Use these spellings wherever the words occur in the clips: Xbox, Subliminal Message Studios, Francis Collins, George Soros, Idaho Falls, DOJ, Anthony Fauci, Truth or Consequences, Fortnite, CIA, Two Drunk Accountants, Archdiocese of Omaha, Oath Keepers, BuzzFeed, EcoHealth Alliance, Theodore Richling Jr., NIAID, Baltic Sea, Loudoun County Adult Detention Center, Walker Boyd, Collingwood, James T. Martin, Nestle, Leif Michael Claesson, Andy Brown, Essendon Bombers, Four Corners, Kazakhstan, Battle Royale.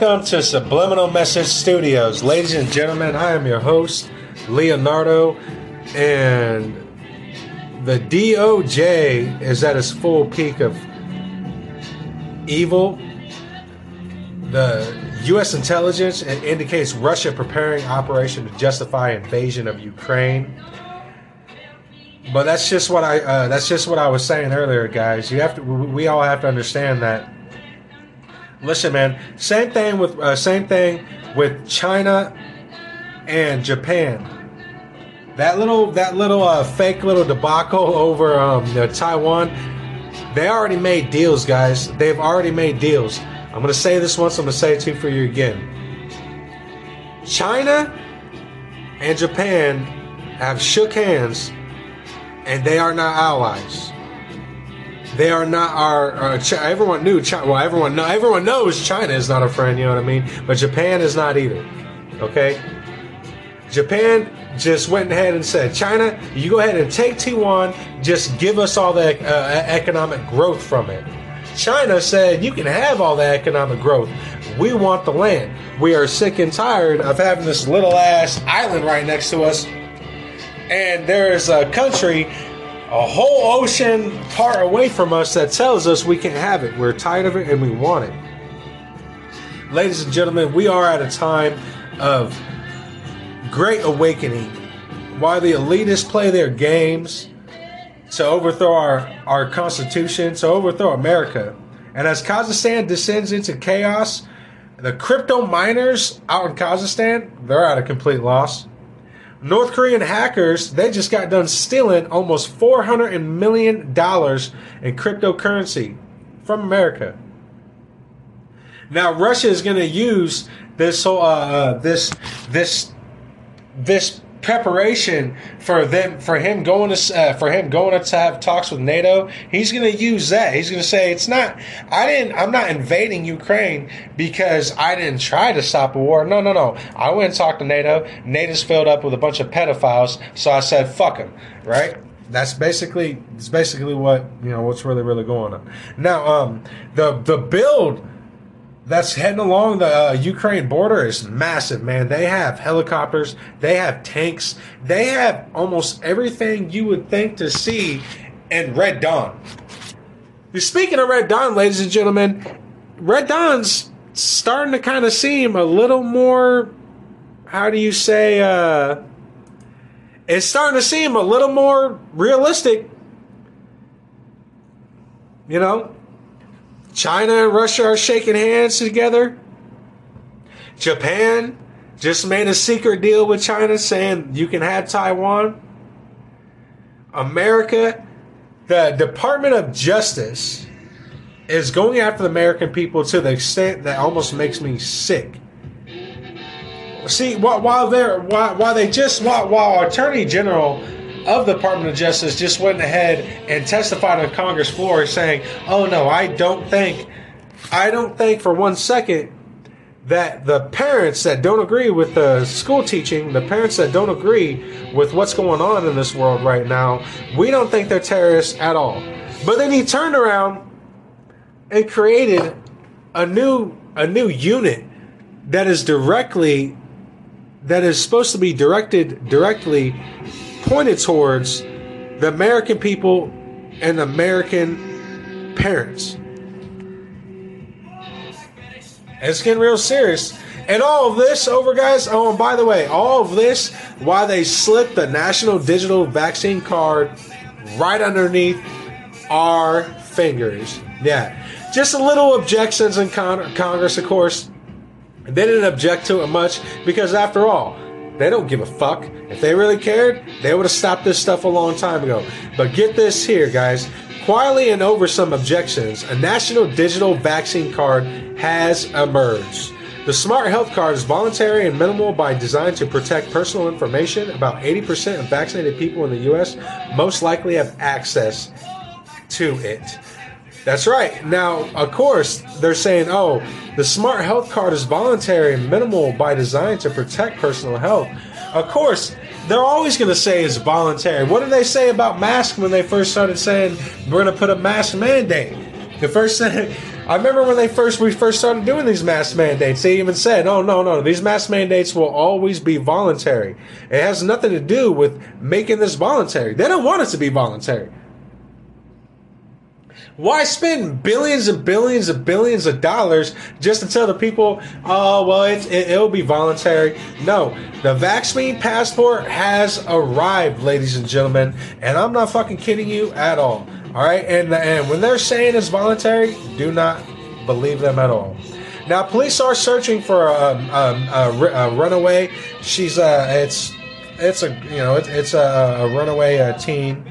Welcome to Subliminal Message Studios. Ladies and gentlemen, I am your host, Leonardo, and the DOJ is at its full peak of evil. The U.S. intelligence indicates Russia preparing operation to justify invasion of Ukraine. But that's just what I was saying earlier, guys. We all have to understand that. Listen, man. Same thing with China and Japan. That little fake little debacle over Taiwan. They already made deals, guys. They've already made deals. I'm gonna say this once. I'm gonna say it too for you again. China and Japan have shook hands, and they are not allies. They are not everyone knew China. Well, everyone knows China is not a friend, you know what I mean? But Japan is not either, okay? Japan just went ahead and said, China, you go ahead and take Taiwan, just give us all the economic growth from it. China said, you can have all the economic growth. We want the land. We are sick and tired of having this little ass island right next to us. And there is a country a whole ocean part away from us that tells us we can't have it. We're tired of it and we want it. Ladies and gentlemen, we are at a time of great awakening. While the elitists play their games to overthrow our Constitution, to overthrow America. And as Kazakhstan descends into chaos, the crypto miners out in Kazakhstan, they're at a complete loss. North Korean hackers, they just got done stealing almost $400 million in cryptocurrency from America. Now Russia is going to use this whole this preparation for him going to have talks with NATO. He's going to use that. He's going to say I'm not invading Ukraine because I didn't try to stop a war. No. I went and talked to NATO. NATO's filled up with a bunch of pedophiles, so I said fuck them. Right? That's basically what what's really going on. Now the build that's heading along the Ukraine border is massive, man. They have helicopters, they have tanks, they have almost everything you would think to see in Red Dawn. Speaking of Red Dawn, ladies and gentlemen, Red Dawn's starting to kind of seem a little more, it's starting to seem a little more realistic, China and Russia are shaking hands together. Japan just made a secret deal with China saying you can have Taiwan. America, the Department of Justice is going after the American people to the extent that almost makes me sick. See, while Attorney General of the Department of Justice just went ahead and testified on Congress floor saying, oh no, I don't think for one second that the parents that don't agree with the school teaching, the parents that don't agree with what's going on in this world right now, we don't think they're terrorists at all. But then he turned around and created a new unit that is supposed to be directly pointed towards the American people and American parents. It's getting real serious. And all of this over, guys. Oh, and by the way, all of this why they slipped the National Digital Vaccine Card right underneath our fingers. Yeah. Just a little objections in Congress, of course. They didn't object to it much because, after all, they don't give a fuck. If they really cared, they would have stopped this stuff a long time ago. But get this here, guys. Quietly and over some objections, a national digital vaccine card has emerged. The smart health card is voluntary and minimal by design to protect personal information. About 80% of vaccinated people in the U.S. most likely have access to it. That's right. Now, of course, they're saying, oh, the smart health card is voluntary and minimal by design to protect personal health. Of course, they're always going to say it's voluntary. What did they say about masks when they first started saying we're going to put a mask mandate? The first thing I remember when we first started doing these mask mandates, they even said, oh, no, these mask mandates will always be voluntary. It has nothing to do with making this voluntary. They don't want it to be voluntary. Why spend billions and billions and billions of dollars just to tell the people, oh, well, it'll be voluntary? No, the vaccine passport has arrived, ladies and gentlemen, and I'm not fucking kidding you at all. All right, and when they're saying it's voluntary, do not believe them at all. Now, police are searching for a runaway. She's it's a runaway teen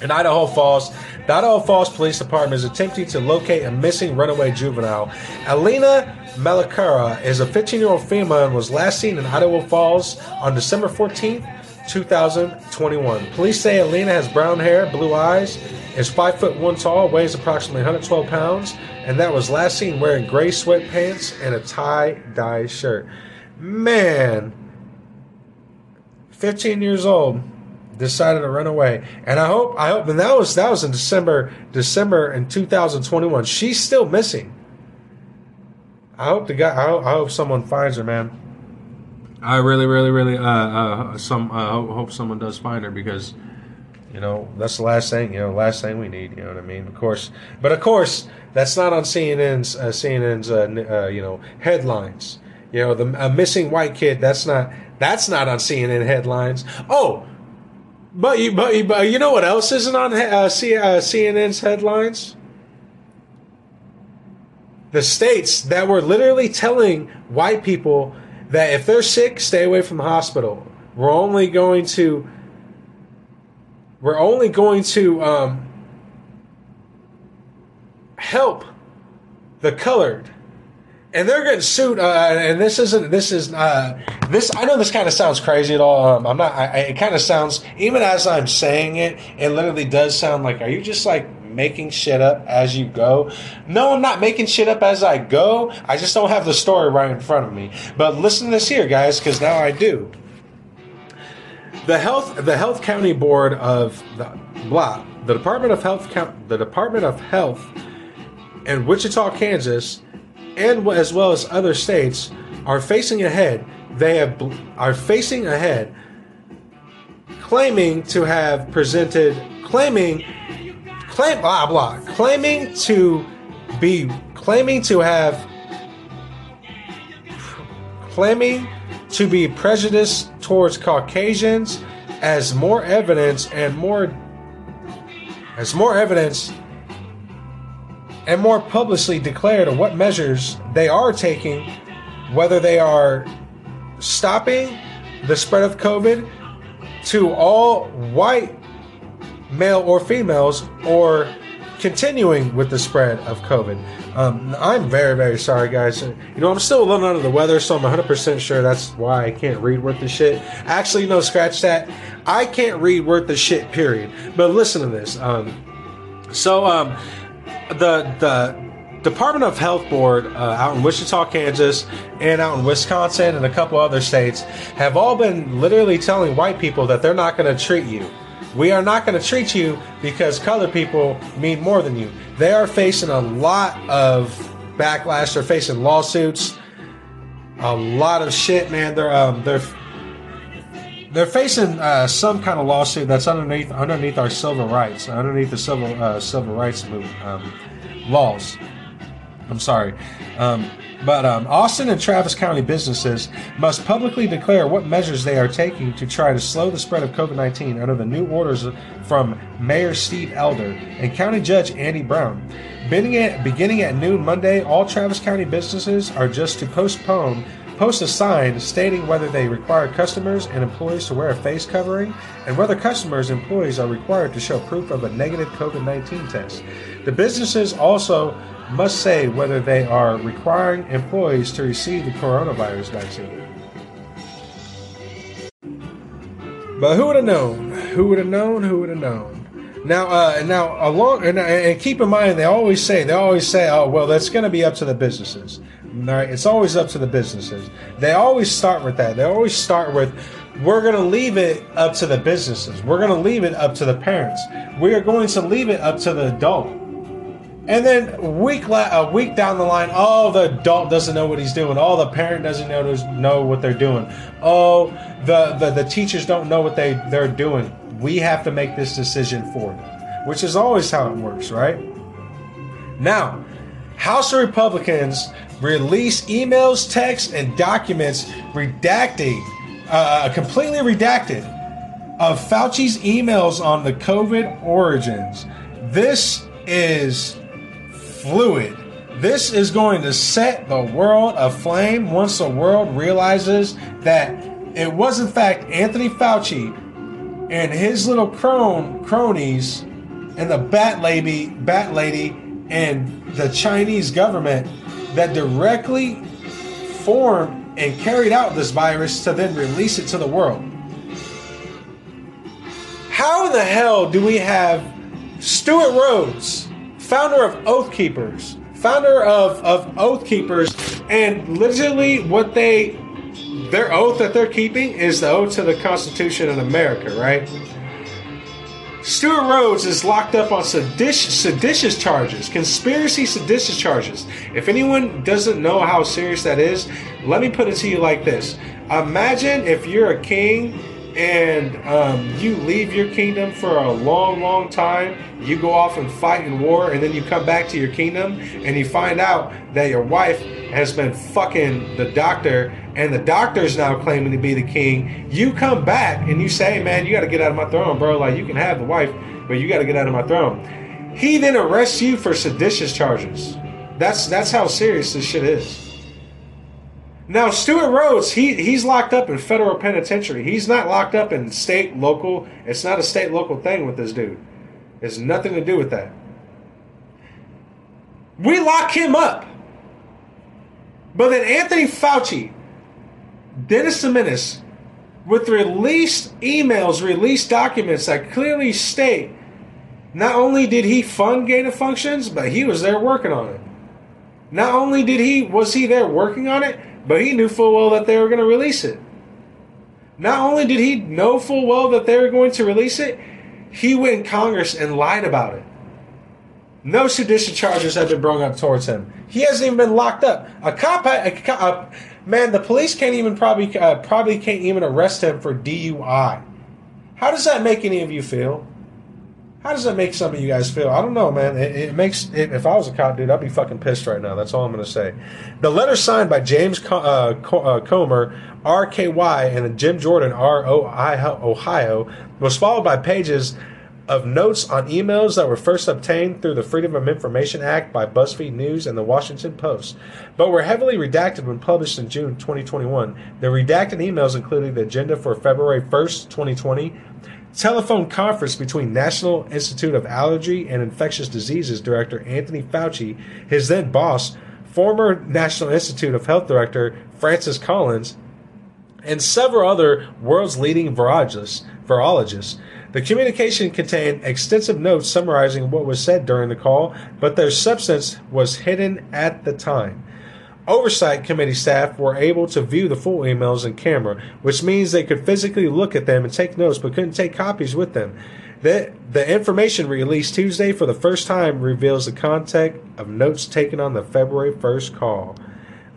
in Idaho Falls. The Idaho Falls Police Department is attempting to locate a missing runaway juvenile. Alina Malikara is a 15-year-old female and was last seen in Idaho Falls on December 14th, 2021. Police say Alina has brown hair, blue eyes, is 5'1" tall, weighs approximately 112 pounds, and that was last seen wearing gray sweatpants and a tie-dye shirt. Man, 15 years old. Decided to run away, and I hope. And that was in December in 2021. She's still missing. I hope the guy. I hope someone finds her, man. I really hope someone does find her, because, you know, that's the last thing. You know, last thing we need. You know what I mean? Of course, that's not on CNN's headlines. You know, a missing white kid. That's not on CNN headlines. Oh. But you know what else isn't on CNN's headlines? The states that were literally telling white people that if they're sick, stay away from the hospital. We're only going to help the colored. And they're getting sued. And this is this. I know this kind of sounds crazy at all. I'm not. It kind of sounds, even as I'm saying it, it literally does sound like, are you just like making shit up as you go? No, I'm not making shit up as I go. I just don't have the story right in front of me. But listen to this here, guys, because now I do. The Health County Board of the Department of Health, in Wichita, Kansas, and as well as other states, are facing ahead. They are facing ahead, claiming to have presented, claiming to be prejudiced towards Caucasians as more evidence and more publicly declared of what measures they are taking, whether they are stopping the spread of COVID to all white male or females, or continuing with the spread of COVID. I'm very, very sorry, guys. You know, I'm still a little under the weather, so I'm 100% sure that's why I can't read worth the shit. Actually, no, scratch that. I can't read worth the shit, period. But listen to this. The Department of Health Board out in Wichita, Kansas, and out in Wisconsin and a couple other states have all been literally telling white people that they're not going to treat you. We are not going to treat you because colored people mean more than you. They are facing a lot of backlash. They're facing lawsuits, a lot of shit, man. They're facing some kind of lawsuit that's underneath our civil rights, underneath the civil rights movement laws. I'm sorry, but Austin and Travis County businesses must publicly declare what measures they are taking to try to slow the spread of COVID-19 under the new orders from Mayor Steve Elder and County Judge Andy Brown. Beginning at noon Monday, all Travis County businesses are just to post a sign stating whether they require customers and employees to wear a face covering and whether customers and employees are required to show proof of a negative COVID-19 test. The businesses also must say whether they are requiring employees to receive the coronavirus vaccine. But who would have known? Who would have known? Who would have known? Now, keep in mind, they always say, oh, well, that's going to be up to the businesses. All right, it's always up to the businesses. They always start with that. They always start with, we're going to leave it up to the businesses. We're going to leave it up to the parents. We are going to leave it up to the adult. And then a week down the line, oh, the adult doesn't know what he's doing. Oh, the parent doesn't know what they're doing. Oh, the teachers don't know what they're doing. We have to make this decision for them, which is always how it works, right? Now, House Republicans release emails, texts, and documents completely redacted of Fauci's emails on the COVID origins. This is fluid. This is going to set the world aflame once the world realizes that it was, in fact, Anthony Fauci and his little cronies and the bat lady and the Chinese government that directly formed and carried out this virus to then release it to the world. How in the hell do we have Stuart Rhodes, founder of Oath Keepers, and literally what their oath that they're keeping is the oath to the Constitution in America, right? Stuart Rhodes is locked up on seditious charges, conspiracy seditious charges. If anyone doesn't know how serious that is, let me put it to you like this. Imagine if you're a king and you leave your kingdom for a long, long time. You go off and fight in war, and then you come back to your kingdom, and you find out that your wife has been fucking the doctor, and the doctor's now claiming to be the king. You come back and you say, man, you got to get out of my throne, bro. Like, you can have the wife, but you got to get out of my throne. He then arrests you for seditious charges. That's how serious this shit is. Now, Stuart Rhodes, he's locked up in federal penitentiary. He's not locked up in state, local. It's not a state, local thing with this dude. It's nothing to do with that. We lock him up. But then Anthony Fauci, Dennis the Menace, with released emails, released documents that clearly state not only did he fund gain of functions, but he was there working on it. Not only was he there working on it, but he knew full well that they were going to release it. Not only did he know full well that they were going to release it, he went in Congress and lied about it. No sedition charges have been brought up towards him. He hasn't even been locked up. Man, the police can't even probably can't even arrest him for DUI. How does that make any of you feel? How does that make some of you guys feel? I don't know, man. It makes, if I was a cop, dude, I'd be fucking pissed right now. That's all I'm going to say. The letter signed by James Comer, RKY, and Jim Jordan, ROI, Ohio, was followed by pages of notes on emails that were first obtained through the Freedom of Information Act by BuzzFeed News and the Washington Post, but were heavily redacted when published in June 2021. The redacted emails included the agenda for February 1st, 2020, telephone conference between National Institute of Allergy and Infectious Diseases Director Anthony Fauci, his then boss, former National Institute of Health Director Francis Collins, and several other world's leading virologists. The communication contained extensive notes summarizing what was said during the call, but their substance was hidden at the time. Oversight committee staff were able to view the full emails in camera, which means they could physically look at them and take notes but couldn't take copies with them. The information released Tuesday for the first time reveals the content of notes taken on the February 1st call.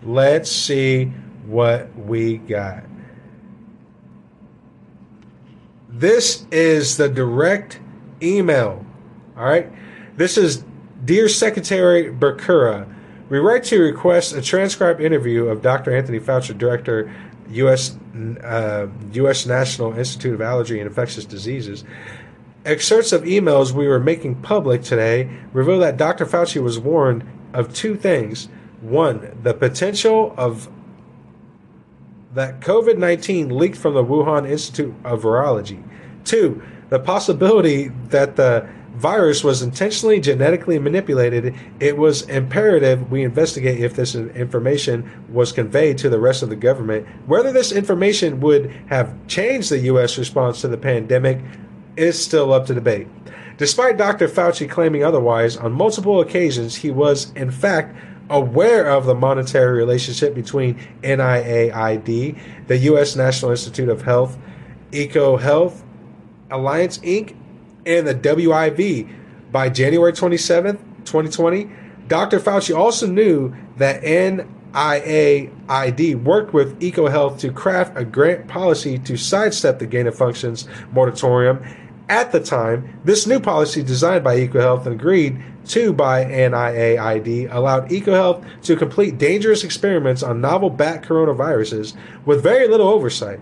Let's see what we got. This is the direct email. All right. This is Dear Secretary Bakura. We write to request a transcribed interview of Dr. Anthony Fauci, Director, U.S. National Institute of Allergy and Infectious Diseases. Excerpts of emails we were making public today reveal that Dr. Fauci was warned of two things. One, the potential of that COVID-19 leaked from the Wuhan Institute of Virology. Two, the possibility that the virus was intentionally genetically manipulated. It was imperative we investigate if this information was conveyed to the rest of the government. Whether this information would have changed the U.S. response to the pandemic is still up to debate. Despite Dr. Fauci claiming otherwise, on multiple occasions he was, in fact, aware of the monetary relationship between NIAID, the U.S. National Institute of Health, EcoHealth Alliance, Inc., and the WIV. By January 27th, 2020, Dr. Fauci also knew that NIAID worked with EcoHealth to craft a grant policy to sidestep the gain-of-functions moratorium. At the time, this new policy designed by EcoHealth and agreed to by NIAID allowed EcoHealth to complete dangerous experiments on novel bat coronaviruses with very little oversight.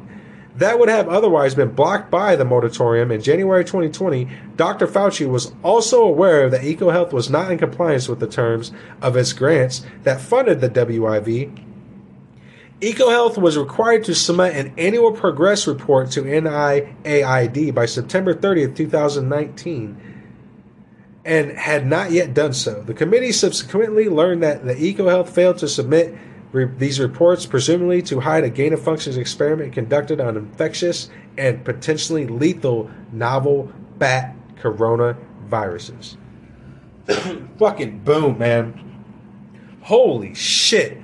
That would have otherwise been blocked by the moratorium. In January 2020, Dr. Fauci was also aware that EcoHealth was not in compliance with the terms of its grants that funded the WIV. EcoHealth was required to submit an annual progress report to NIAID by September 30th, 2019, and had not yet done so. The committee subsequently learned that the EcoHealth failed to submit these reports, presumably to hide a gain-of-functions experiment conducted on infectious and potentially lethal novel bat coronaviruses. Fucking boom, man. Holy shit.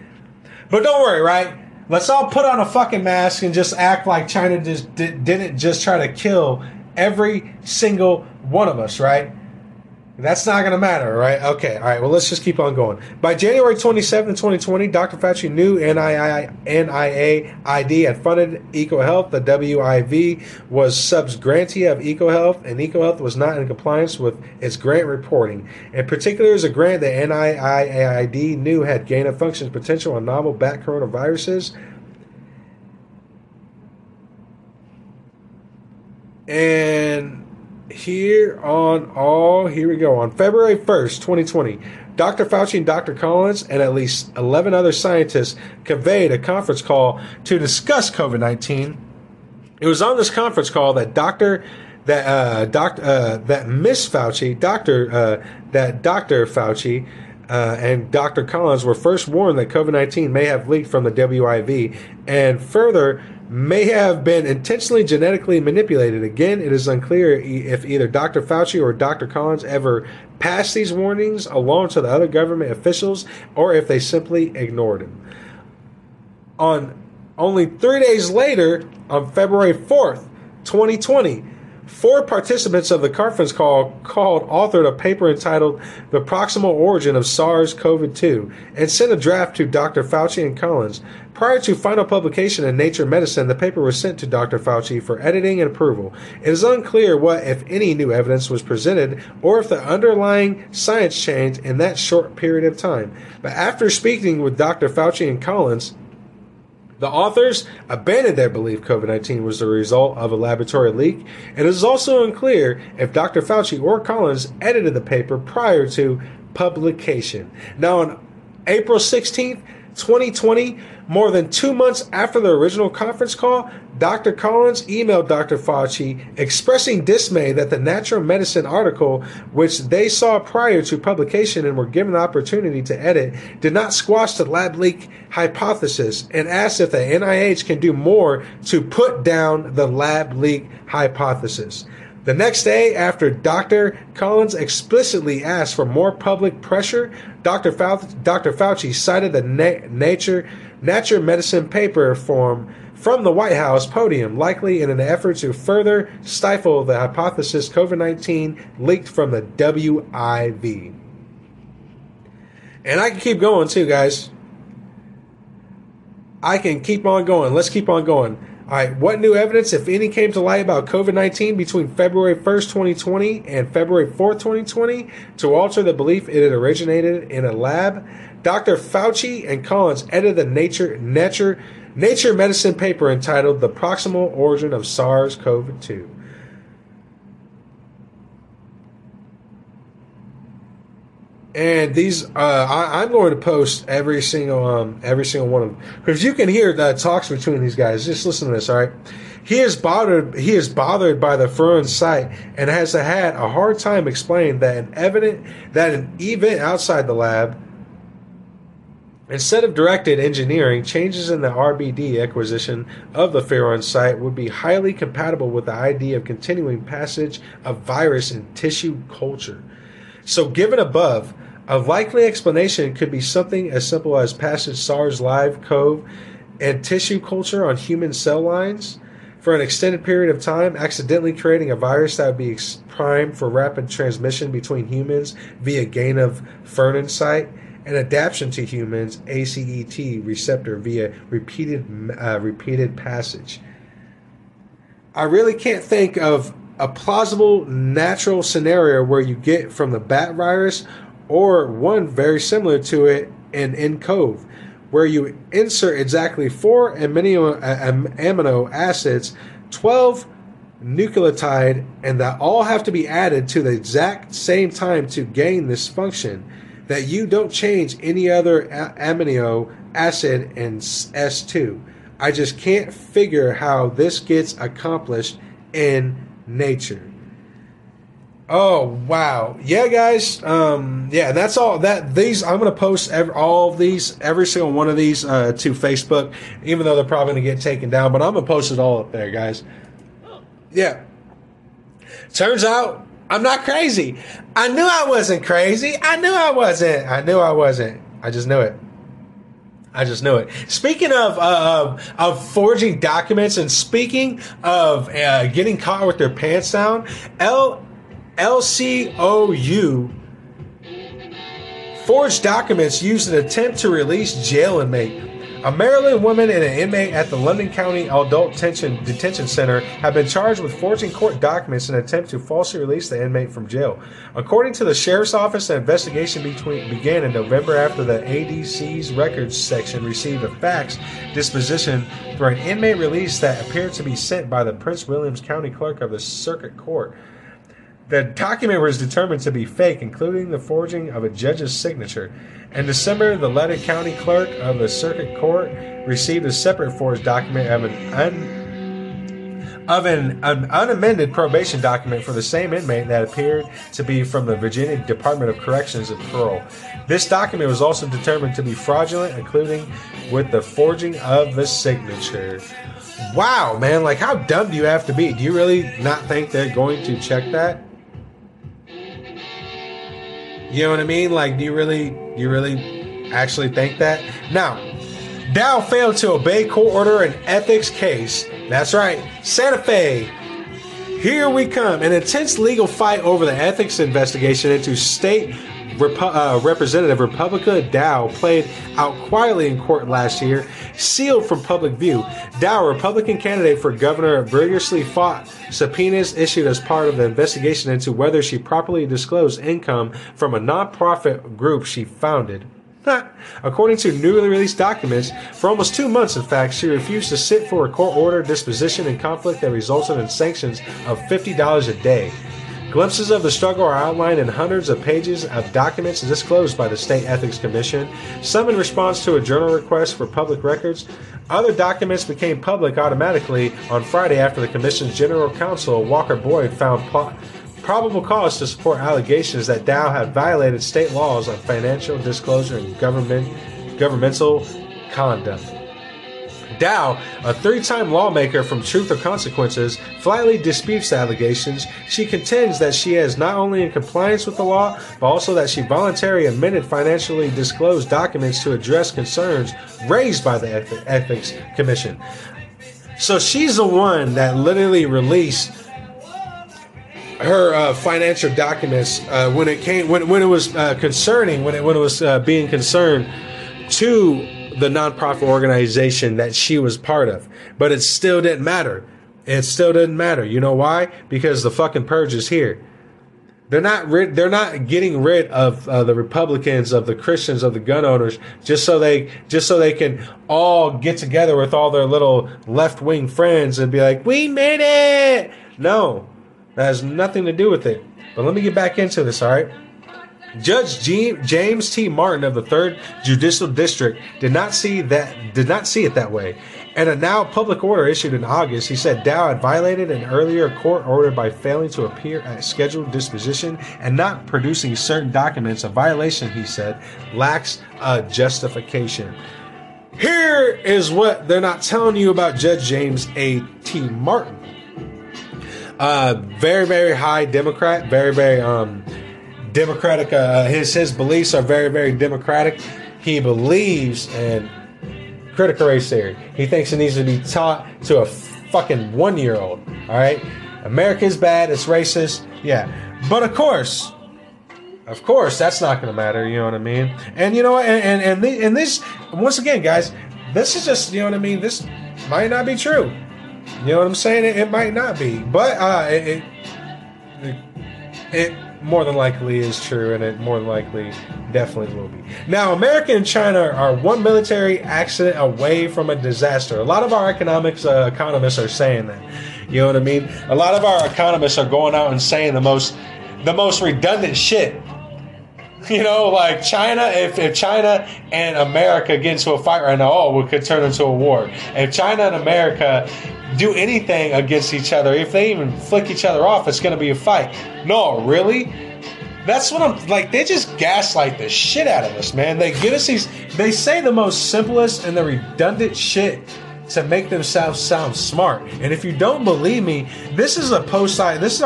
But don't worry, right? Let's all put on a fucking mask and just act like China just didn't just try to kill every single one of us, right? That's not going to matter, right? Okay, all right, well, let's just keep on going. By January 27, 2020, Dr. Fauci knew NIAID had funded EcoHealth. The WIV was subgrantee of EcoHealth, and EcoHealth was not in compliance with its grant reporting. In particular, it was a grant that NIAID knew had gain-of-function potential on novel bat coronaviruses. And... Here we go. On February 1st, 2020, Dr. Fauci and Dr. Collins and at least 11 other scientists convened a conference call to discuss COVID-19. It was on this conference call that Dr. Fauci and Dr. Collins were first warned that COVID-19 may have leaked from the WIV and further may have been intentionally genetically manipulated. Again, it is unclear if either Dr. Fauci or Dr. Collins ever passed these warnings along to the other government officials or if they simply ignored them. On only 3 days later, on February 4th, 2020, four participants of the conference call authored a paper entitled The Proximal Origin of SARS-CoV-2 and sent a draft to Dr. Fauci and Collins. Prior to final publication in Nature Medicine, the paper was sent to Dr. Fauci for editing and approval. It is unclear what, if any, new evidence was presented or if the underlying science changed in that short period of time. But after speaking with Dr. Fauci and Collins, the authors abandoned their belief COVID-19 was the result of a laboratory leak, and it is also unclear if Dr. Fauci or Collins edited the paper prior to publication. Now, on April 16th, 2020, more than 2 months after the original conference call, Dr. Collins emailed Dr. Fauci expressing dismay that the Natural Medicine article, which they saw prior to publication and were given the opportunity to edit, did not squash the lab leak hypothesis, and asked if the NIH can do more to put down the lab leak hypothesis. The next day, after Dr. Collins explicitly asked for more public pressure, Dr. Fauci cited the Nature Medicine paper from the White House podium, likely in an effort to further stifle the hypothesis COVID-19 leaked from the WIV. And I can keep going too, guys. I can keep on going. Let's keep on going. All right, what new evidence, if any, came to light about COVID-19 between February 1st, 2020 and February 4th, 2020 to alter the belief it had originated in a lab? Dr. Fauci and Collins edited the Nature Medicine paper entitled The Proximal Origin of SARS-CoV-2. And these, I'm going to post every single one of them, because you can hear the talks between these guys. Just listen to this, all right? He is bothered by the foreign sight and has had a hard time explaining that an event outside the lab, instead of directed engineering, changes in the RBD acquisition of the foreign site would be highly compatible with the idea of continuing passage of virus in tissue culture. So given above, a likely explanation could be something as simple as passage SARS-CoV-2 and tissue culture on human cell lines. for an extended period of time, accidentally creating a virus that would be primed for rapid transmission between humans via gain of fernin site, and adaptation to humans ACET receptor via repeated passage. I really can't think of a plausible natural scenario where you get from the bat virus or one very similar to it in N-Cov, where you insert exactly 4 amino acids, 12 nucleotide, and that all have to be added to the exact same time to gain this function, that you don't change any other amino acid in S2. I just can't figure how this gets accomplished in nature. Oh wow, yeah, guys. Yeah, that's all. That these I'm gonna post every single one of these to Facebook, even though they're probably gonna get taken down. But I'm gonna post it all up there, guys. Yeah. Turns out I'm not crazy. I knew I wasn't crazy. I knew I wasn't. I just knew it. Speaking of forging documents, and speaking of getting caught with their pants down, LCOU forged documents used in an attempt to release jail inmate. A Maryland woman and an inmate at the Loudoun County Adult Detention Center have been charged with forging court documents in an attempt to falsely release the inmate from jail. According to the sheriff's office, the investigation began in November after the ADC's records section received a fax disposition for an inmate release that appeared to be sent by the Prince William County Clerk of the Circuit Court. The document was determined to be fake, including the forging of a judge's signature. In December, the Loudoun County Clerk of the Circuit Court received a separate forged document of an unamended probation document for the same inmate that appeared to be from the Virginia Department of Corrections and Parole. This document was also determined to be fraudulent, including with the forging of the signature. Wow, man! Like, how dumb do you have to be? Do you really not think they're going to check that? You know what I mean? Like, do you really actually think that? Now, Dow failed to obey court order in ethics case. That's right, Santa Fe. Here we come. An intense legal fight over the ethics investigation into state Representative Rebecca Dow played out quietly in court last year, sealed from public view. Dow, Republican candidate for governor, vigorously fought subpoenas issued as part of the investigation into whether she properly disclosed income from a nonprofit group she founded. According to newly released documents, for almost 2 months, in fact, she refused to sit for a court order disposition in conflict that resulted in sanctions of $50 a day. Glimpses of the struggle are outlined in hundreds of pages of documents disclosed by the State Ethics Commission, some in response to a journal request for public records. Other documents became public automatically on Friday after the Commission's General Counsel, Walker Boyd, found probable cause to support allegations that Dow had violated state laws on financial disclosure and governmental conduct. Dow, a 3-time lawmaker from Truth or Consequences, flatly disputes the allegations. She contends that she is not only in compliance with the law, but also that she voluntarily amended financially disclosed documents to address concerns raised by the Ethics Commission. So she's the one that literally released her financial documents when it was being concerned to the nonprofit organization that she was part of. But it still didn't matter. You know why? Because the fucking purge is here. They're not getting rid of the Republicans, of the Christians, of the gun owners, just so they can all get together with all their little left-wing friends and be like, "We made it." No, that has nothing to do with it. But let me get back into this, all right? Judge James T. Martin of the 3rd Judicial District did not see it that way. In a now public order issued in August, he said Dow had violated an earlier court order by failing to appear at scheduled disposition and not producing certain documents. A violation, he said, lacks a justification. Here is what they're not telling you about Judge James T. Martin. Very, very high Democrat, very, very Democratic. His beliefs are very, very Democratic. He believes in critical race theory. He thinks it needs to be taught to a fucking one-year-old, all right? America's bad, it's racist, yeah. But of course, that's not going to matter, you know what I mean? And you know what, and this, once again, guys, this is just, you know what I mean, this might not be true. You know what I'm saying? It might not be, but it more than likely is true, and it more than likely definitely will be. Now, America and China are one military accident away from a disaster. A lot of our economists are saying that. You know what I mean? A lot of our economists are going out and saying the most redundant shit. You know, like China, if China and America get into a fight right now, we could turn into a war. If China and America do anything against each other, if they even flick each other off, it's going to be a fight. No, really? That's what I'm like. They just gaslight the shit out of us, man. They give us these, they say the most simplest and the redundant shit to make themselves sound smart. And if you don't believe me, this is an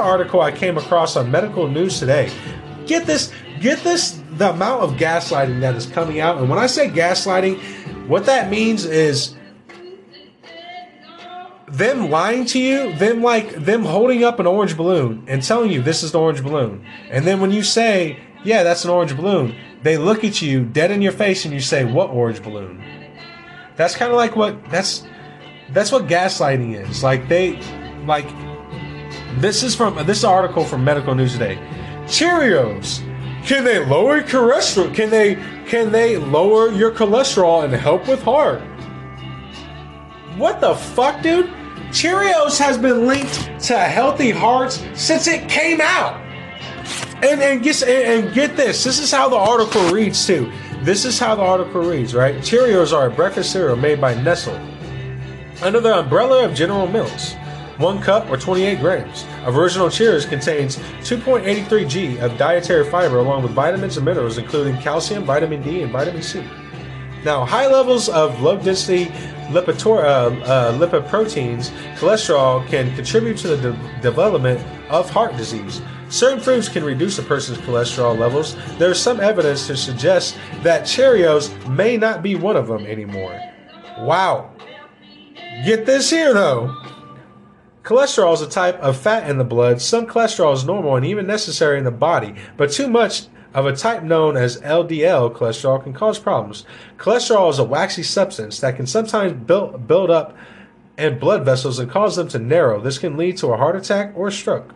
article I came across on Medical News Today. Get this, the amount of gaslighting that is coming out. And when I say gaslighting, what that means is them lying to you, them holding up an orange balloon and telling you this is the orange balloon. And then when you say, yeah, that's an orange balloon, they look at you dead in your face and you say, what orange balloon? That's kind of like that's what gaslighting is. Like this article from Medical News Today. Cheerios. Can they lower your cholesterol and help with heart? What the fuck, dude? Cheerios has been linked to healthy hearts since it came out. And get this. This is how the article reads too. This is how the article reads, right? Cheerios are a breakfast cereal made by Nestle under the umbrella of General Mills. 1 cup or 28 grams of original Cheerios contains 2.83 g of dietary fiber along with vitamins and minerals including calcium, vitamin D, and vitamin C. Now, high levels of low-density lipoproteins, cholesterol can contribute to the development of heart disease. Certain foods can reduce a person's cholesterol levels. There is some evidence to suggest that Cheerios may not be one of them anymore. Wow. Get this here, though. Cholesterol is a type of fat in the blood. Some cholesterol is normal and even necessary in the body, but too much of a type known as LDL cholesterol can cause problems. Cholesterol is a waxy substance that can sometimes build up in blood vessels and cause them to narrow. This can lead to a heart attack or stroke.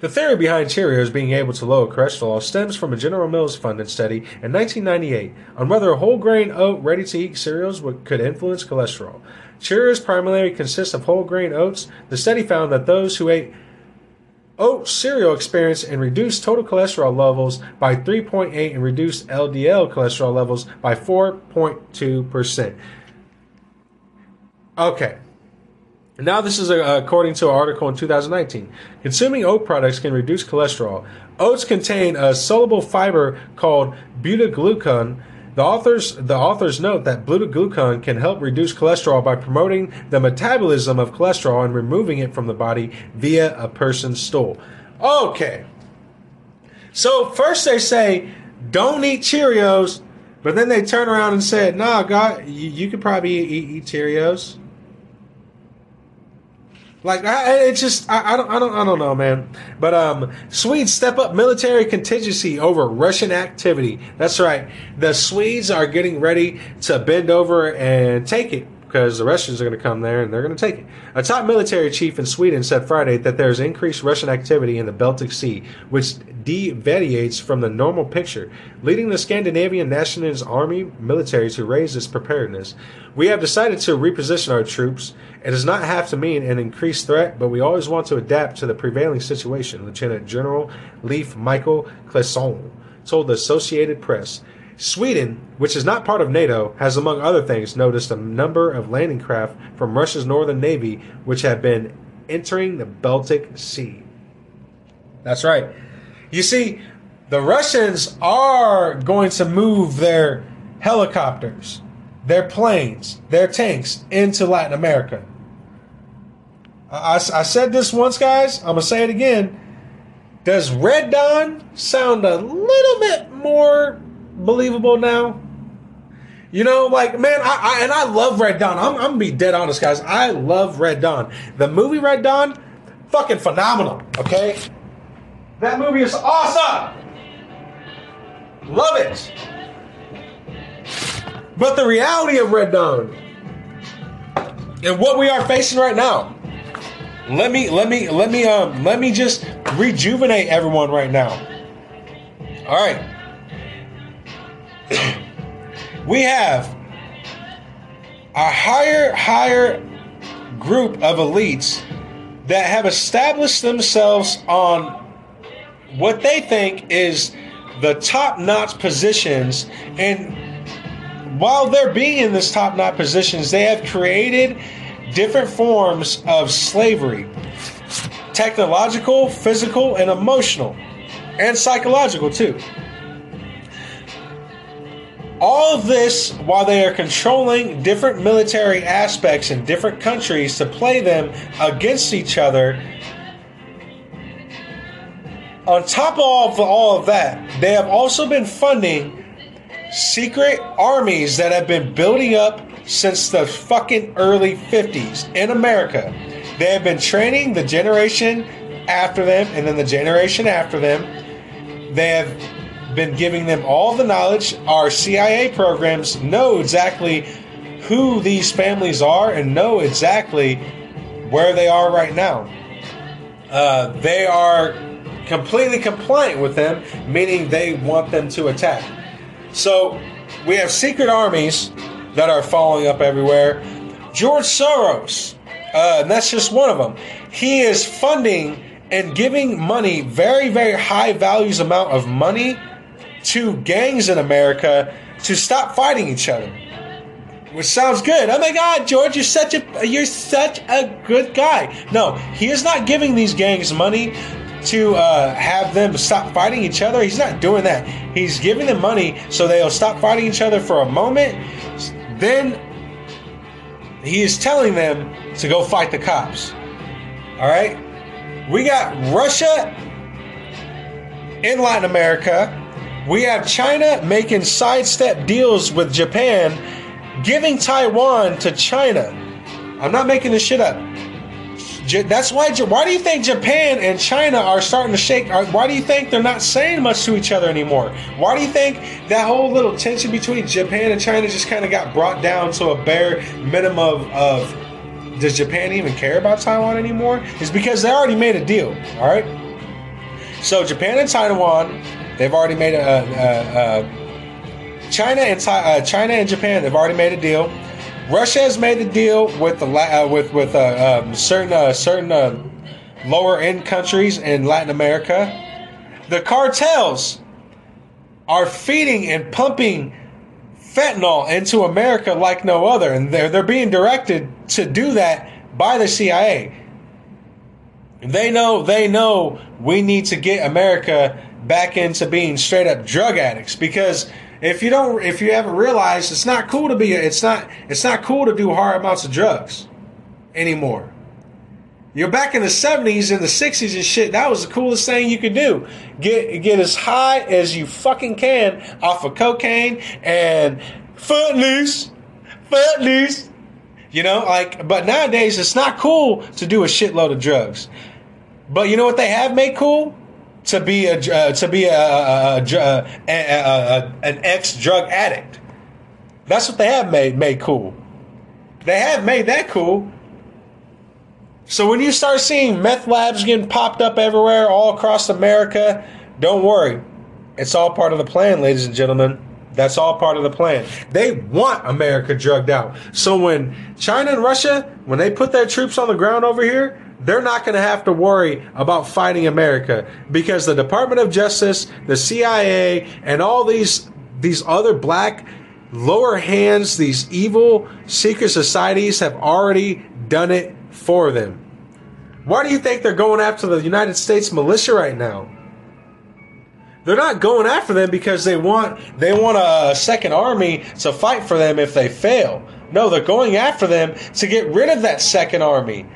The theory behind Cheerios being able to lower cholesterol stems from a General Mills funded study in 1998 on whether whole grain oat ready-to-eat cereals could influence cholesterol. Cheerios primarily consists of whole grain oats. The study found that those who ate oat cereal experienced and reduced total cholesterol levels by 3.8% and reduced LDL cholesterol levels by 4.2%. Okay. Now this is according to an article in 2019. Consuming oat products can reduce cholesterol. Oats contain a soluble fiber called beta-glucan. The authors note that beta-glucan can help reduce cholesterol by promoting the metabolism of cholesterol and removing it from the body via a person's stool. Okay. So first they say, don't eat Cheerios, but then they turn around and said, nah, God, you could probably eat Cheerios. Like, I don't know, man. But, Swedes step up military contingency over Russian activity. That's right. The Swedes are getting ready to bend over and take it because the Russians are going to come there and they're going to take it. A top military chief in Sweden said Friday that there's increased Russian activity in the Baltic Sea, which deviates from the normal picture, leading the Scandinavian nationalist army military to raise its preparedness. We have decided to reposition our troops. It does not have to mean an increased threat, but we always want to adapt to the prevailing situation, Lieutenant General Leif Michael Claesson told the Associated Press. Sweden, which is not part of NATO, has, among other things, noticed a number of landing craft from Russia's northern navy which have been entering the Baltic Sea. That's right. You see, the Russians are going to move their helicopters, their planes, their tanks into Latin America. I said this once, guys. I'm going to say it again. Does Red Dawn sound a little bit more believable now? You know, like, man, I love Red Dawn. I'm going to be dead honest, guys. I love Red Dawn. The movie Red Dawn, fucking phenomenal, okay? That movie is awesome. Love it. But the reality of Red Dawn and what we are facing right now, let me just rejuvenate everyone right now. All right. We have a higher group of elites that have established themselves on what they think is the top-notch positions. And while they're being in this top-notch positions, they have created different forms of slavery. Technological, physical, and emotional. And psychological, too. All of this while they are controlling different military aspects in different countries to play them against each other. On top of all of that, they have also been funding secret armies that have been building up since the fucking early 50s in America. They have been training the generation after them and then the generation after them. They have been giving them all the knowledge. Our CIA programs know exactly who these families are and know exactly where they are right now. They are completely compliant with them, meaning they want them to attack. So we have secret armies that are following up everywhere. George Soros, and that's just one of them. He is funding and giving money, very, very high values amount of money, to gangs in America to stop fighting each other, which sounds good. Oh my God, George, you're such a good guy. No, he is not giving these gangs money to have them stop fighting each other. He's not doing that. He's giving them money so they'll stop fighting each other for a moment. Then he is telling them to go fight the cops. All right, we got Russia in Latin America. We have China making sidestep deals with Japan, giving Taiwan to China. I'm not making this shit up. That's why do you think Japan and China are starting to shake? Why do you think they're not saying much to each other anymore? Why do you think that whole little tension between Japan and China just kind of got brought down to a bare minimum of does Japan even care about Taiwan anymore? It's because they already made a deal, all right? So Japan and Taiwan... They've already made China and Japan. They've already made a deal. Russia has made a deal with certain lower end countries in Latin America. The cartels are feeding and pumping fentanyl into America like no other, and they're being directed to do that by the CIA. They know we need to get America back into being straight up drug addicts, because if you haven't realized, it's not cool to do hard amounts of drugs anymore. You're back in the 70s and the 60s and shit. That was the coolest thing you could do. Get as high as you fucking can off of cocaine and footloose. You know, like, but nowadays it's not cool to do a shitload of drugs. But you know what they have made cool? To be an ex-drug addict. That's what they have made cool. They have made that cool. So when you start seeing meth labs getting popped up everywhere, all across America, don't worry. It's all part of the plan, ladies and gentlemen. That's all part of the plan. They want America drugged out. So when China and Russia, when they put their troops on the ground over here, they're not going to have to worry about fighting America, because the Department of Justice, the CIA, and all these other black lower hands, these evil secret societies have already done it for them. Why do you think they're going after the United States militia right now? They're not going after them because they want a second army to fight for them if they fail. No, they're going after them to get rid of that second army.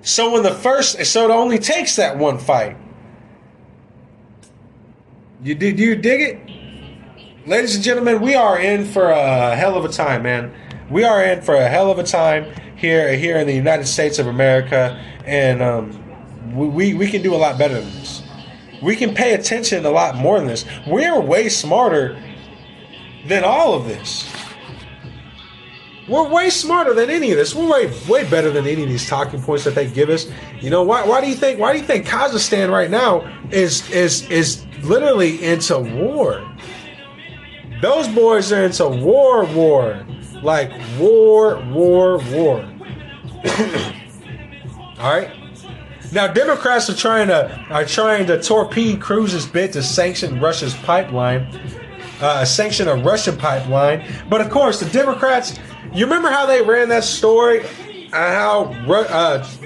So it only takes that one fight. Do you dig it? Ladies and gentlemen, we are in for a hell of a time, man. We are in for a hell of a time here in the United States of America, and we can do a lot better than this. We can pay attention a lot more than this. We're way smarter than all of this. We're way smarter than any of this. We're way better than any of these talking points that they give us. You know, why do you think Kazakhstan right now is literally into war? Those boys are into war. Like war. All right. Now Democrats are trying to torpedo Cruz's bid to sanction Russia's pipeline, sanction a Russian pipeline. But of course, the Democrats. You remember how they ran that story? How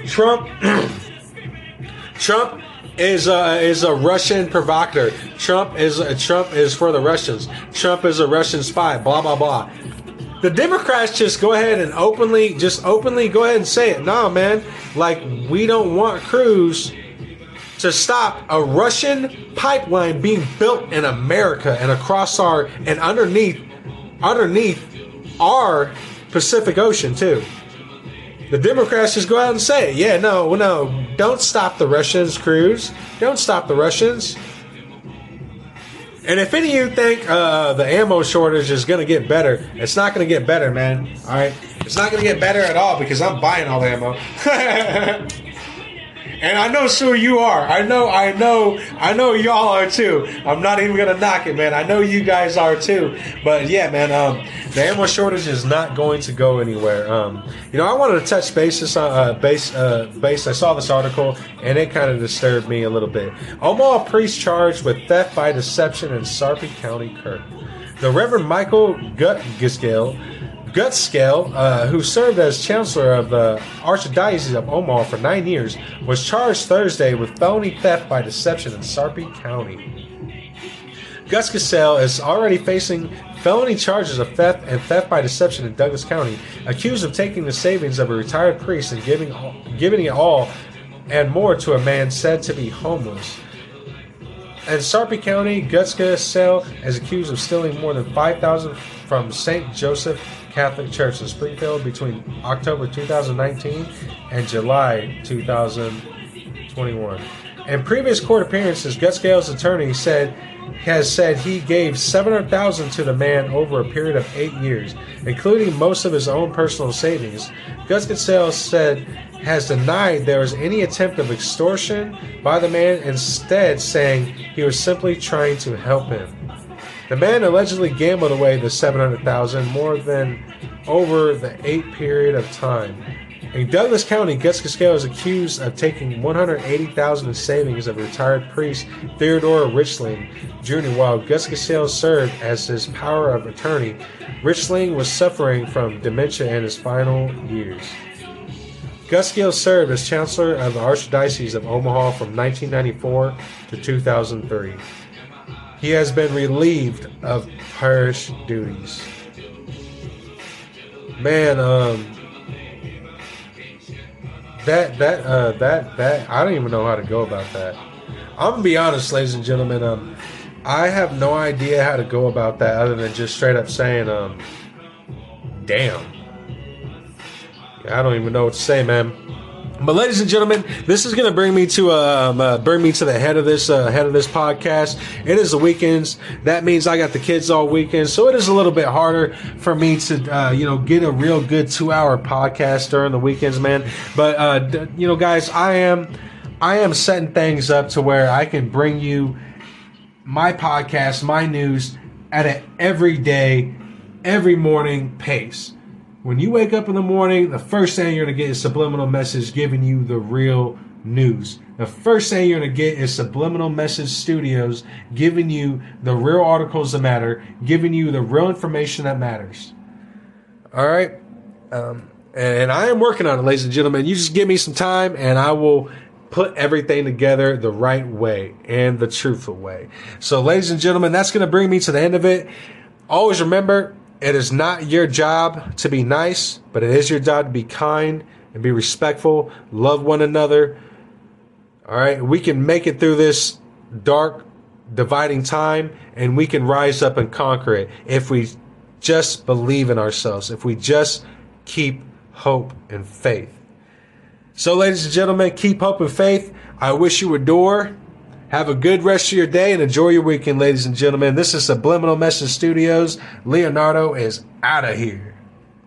Trump is a Russian provocateur. Trump is for the Russians. Trump is a Russian spy. Blah blah blah. The Democrats just go ahead and openly go ahead and say it. No, man, like we don't want Cruz to stop a Russian pipeline being built in America and across our and underneath our Pacific Ocean too. The Democrats just go out and say it. Yeah, no, don't stop the Russians, Cruz. Don't stop the Russians. And if any of you think the ammo shortage is going to get better, it's not going to get better, man. All right? It's not going to get better at all because I'm buying all the ammo. And I know, Sue, you are. I know y'all are too. I'm not even going to knock it, man. I know you guys are too. But, yeah, man, the ammo shortage is not going to go anywhere. You know, I wanted to touch bases on I saw this article, and it kind of disturbed me a little bit. Omaha priest charged with theft by deception in Sarpy County, Kirk. The Reverend Michael Gutscale, who served as chancellor of the Archdiocese of Omaha for 9 years, was charged Thursday with felony theft by deception in Sarpy County. Gutscale is already facing felony charges of theft and theft by deception in Douglas County, accused of taking the savings of a retired priest and giving it all and more to a man said to be homeless. In Sarpy County, Gutscale is accused of stealing more than $5,000 from St. Joseph Catholic Church in Springfield between October 2019 and July 2021. In previous court appearances, Gutscale's attorney has said he gave $700,000 to the man over a period of 8 years, including most of his own personal savings. Gutscale has denied there was any attempt of extortion by the man, instead saying he was simply trying to help him. The man allegedly gambled away the $700,000 more than over the 8 period of time. In Douglas County, Gutscale is accused of taking $180,000 in savings of retired priest Theodore Richling Jr. While Gutscale served as his power of attorney, Richling was suffering from dementia in his final years. Gutscale served as chancellor of the Archdiocese of Omaha from 1994 to 2003. He has been relieved of parish duties. Man, that I don't even know how to go about that. I'm gonna be honest, ladies and gentlemen. I have no idea how to go about that other than just straight up saying, damn. I don't even know what to say, man. But ladies and gentlemen, this is going to bring me to the head of this podcast. It is the weekends. That means I got the kids all weekend, so it is a little bit harder for me to get a real good 2-hour podcast during the weekends, man. But guys, I am setting things up to where I can bring you my podcast, my news at an everyday, every morning pace. When you wake up in the morning, the first thing you're going to get is Subliminal Message giving you the real news. The first thing you're going to get is Subliminal Message Studios giving you the real articles that matter, giving you the real information that matters. All right? And I am working on it, ladies and gentlemen. You just give me some time, and I will put everything together the right way and the truthful way. So, ladies and gentlemen, that's going to bring me to the end of it. Always remember, it is not your job to be nice, but it is your job to be kind and be respectful, love one another. All right, we can make it through this dark, dividing time, and we can rise up and conquer it if we just believe in ourselves, if we just keep hope and faith. So, ladies and gentlemen, keep hope and faith. I wish you adore. Have a good rest of your day and enjoy your weekend, ladies and gentlemen. This is Subliminal Message Studios. Leonardo is out of here.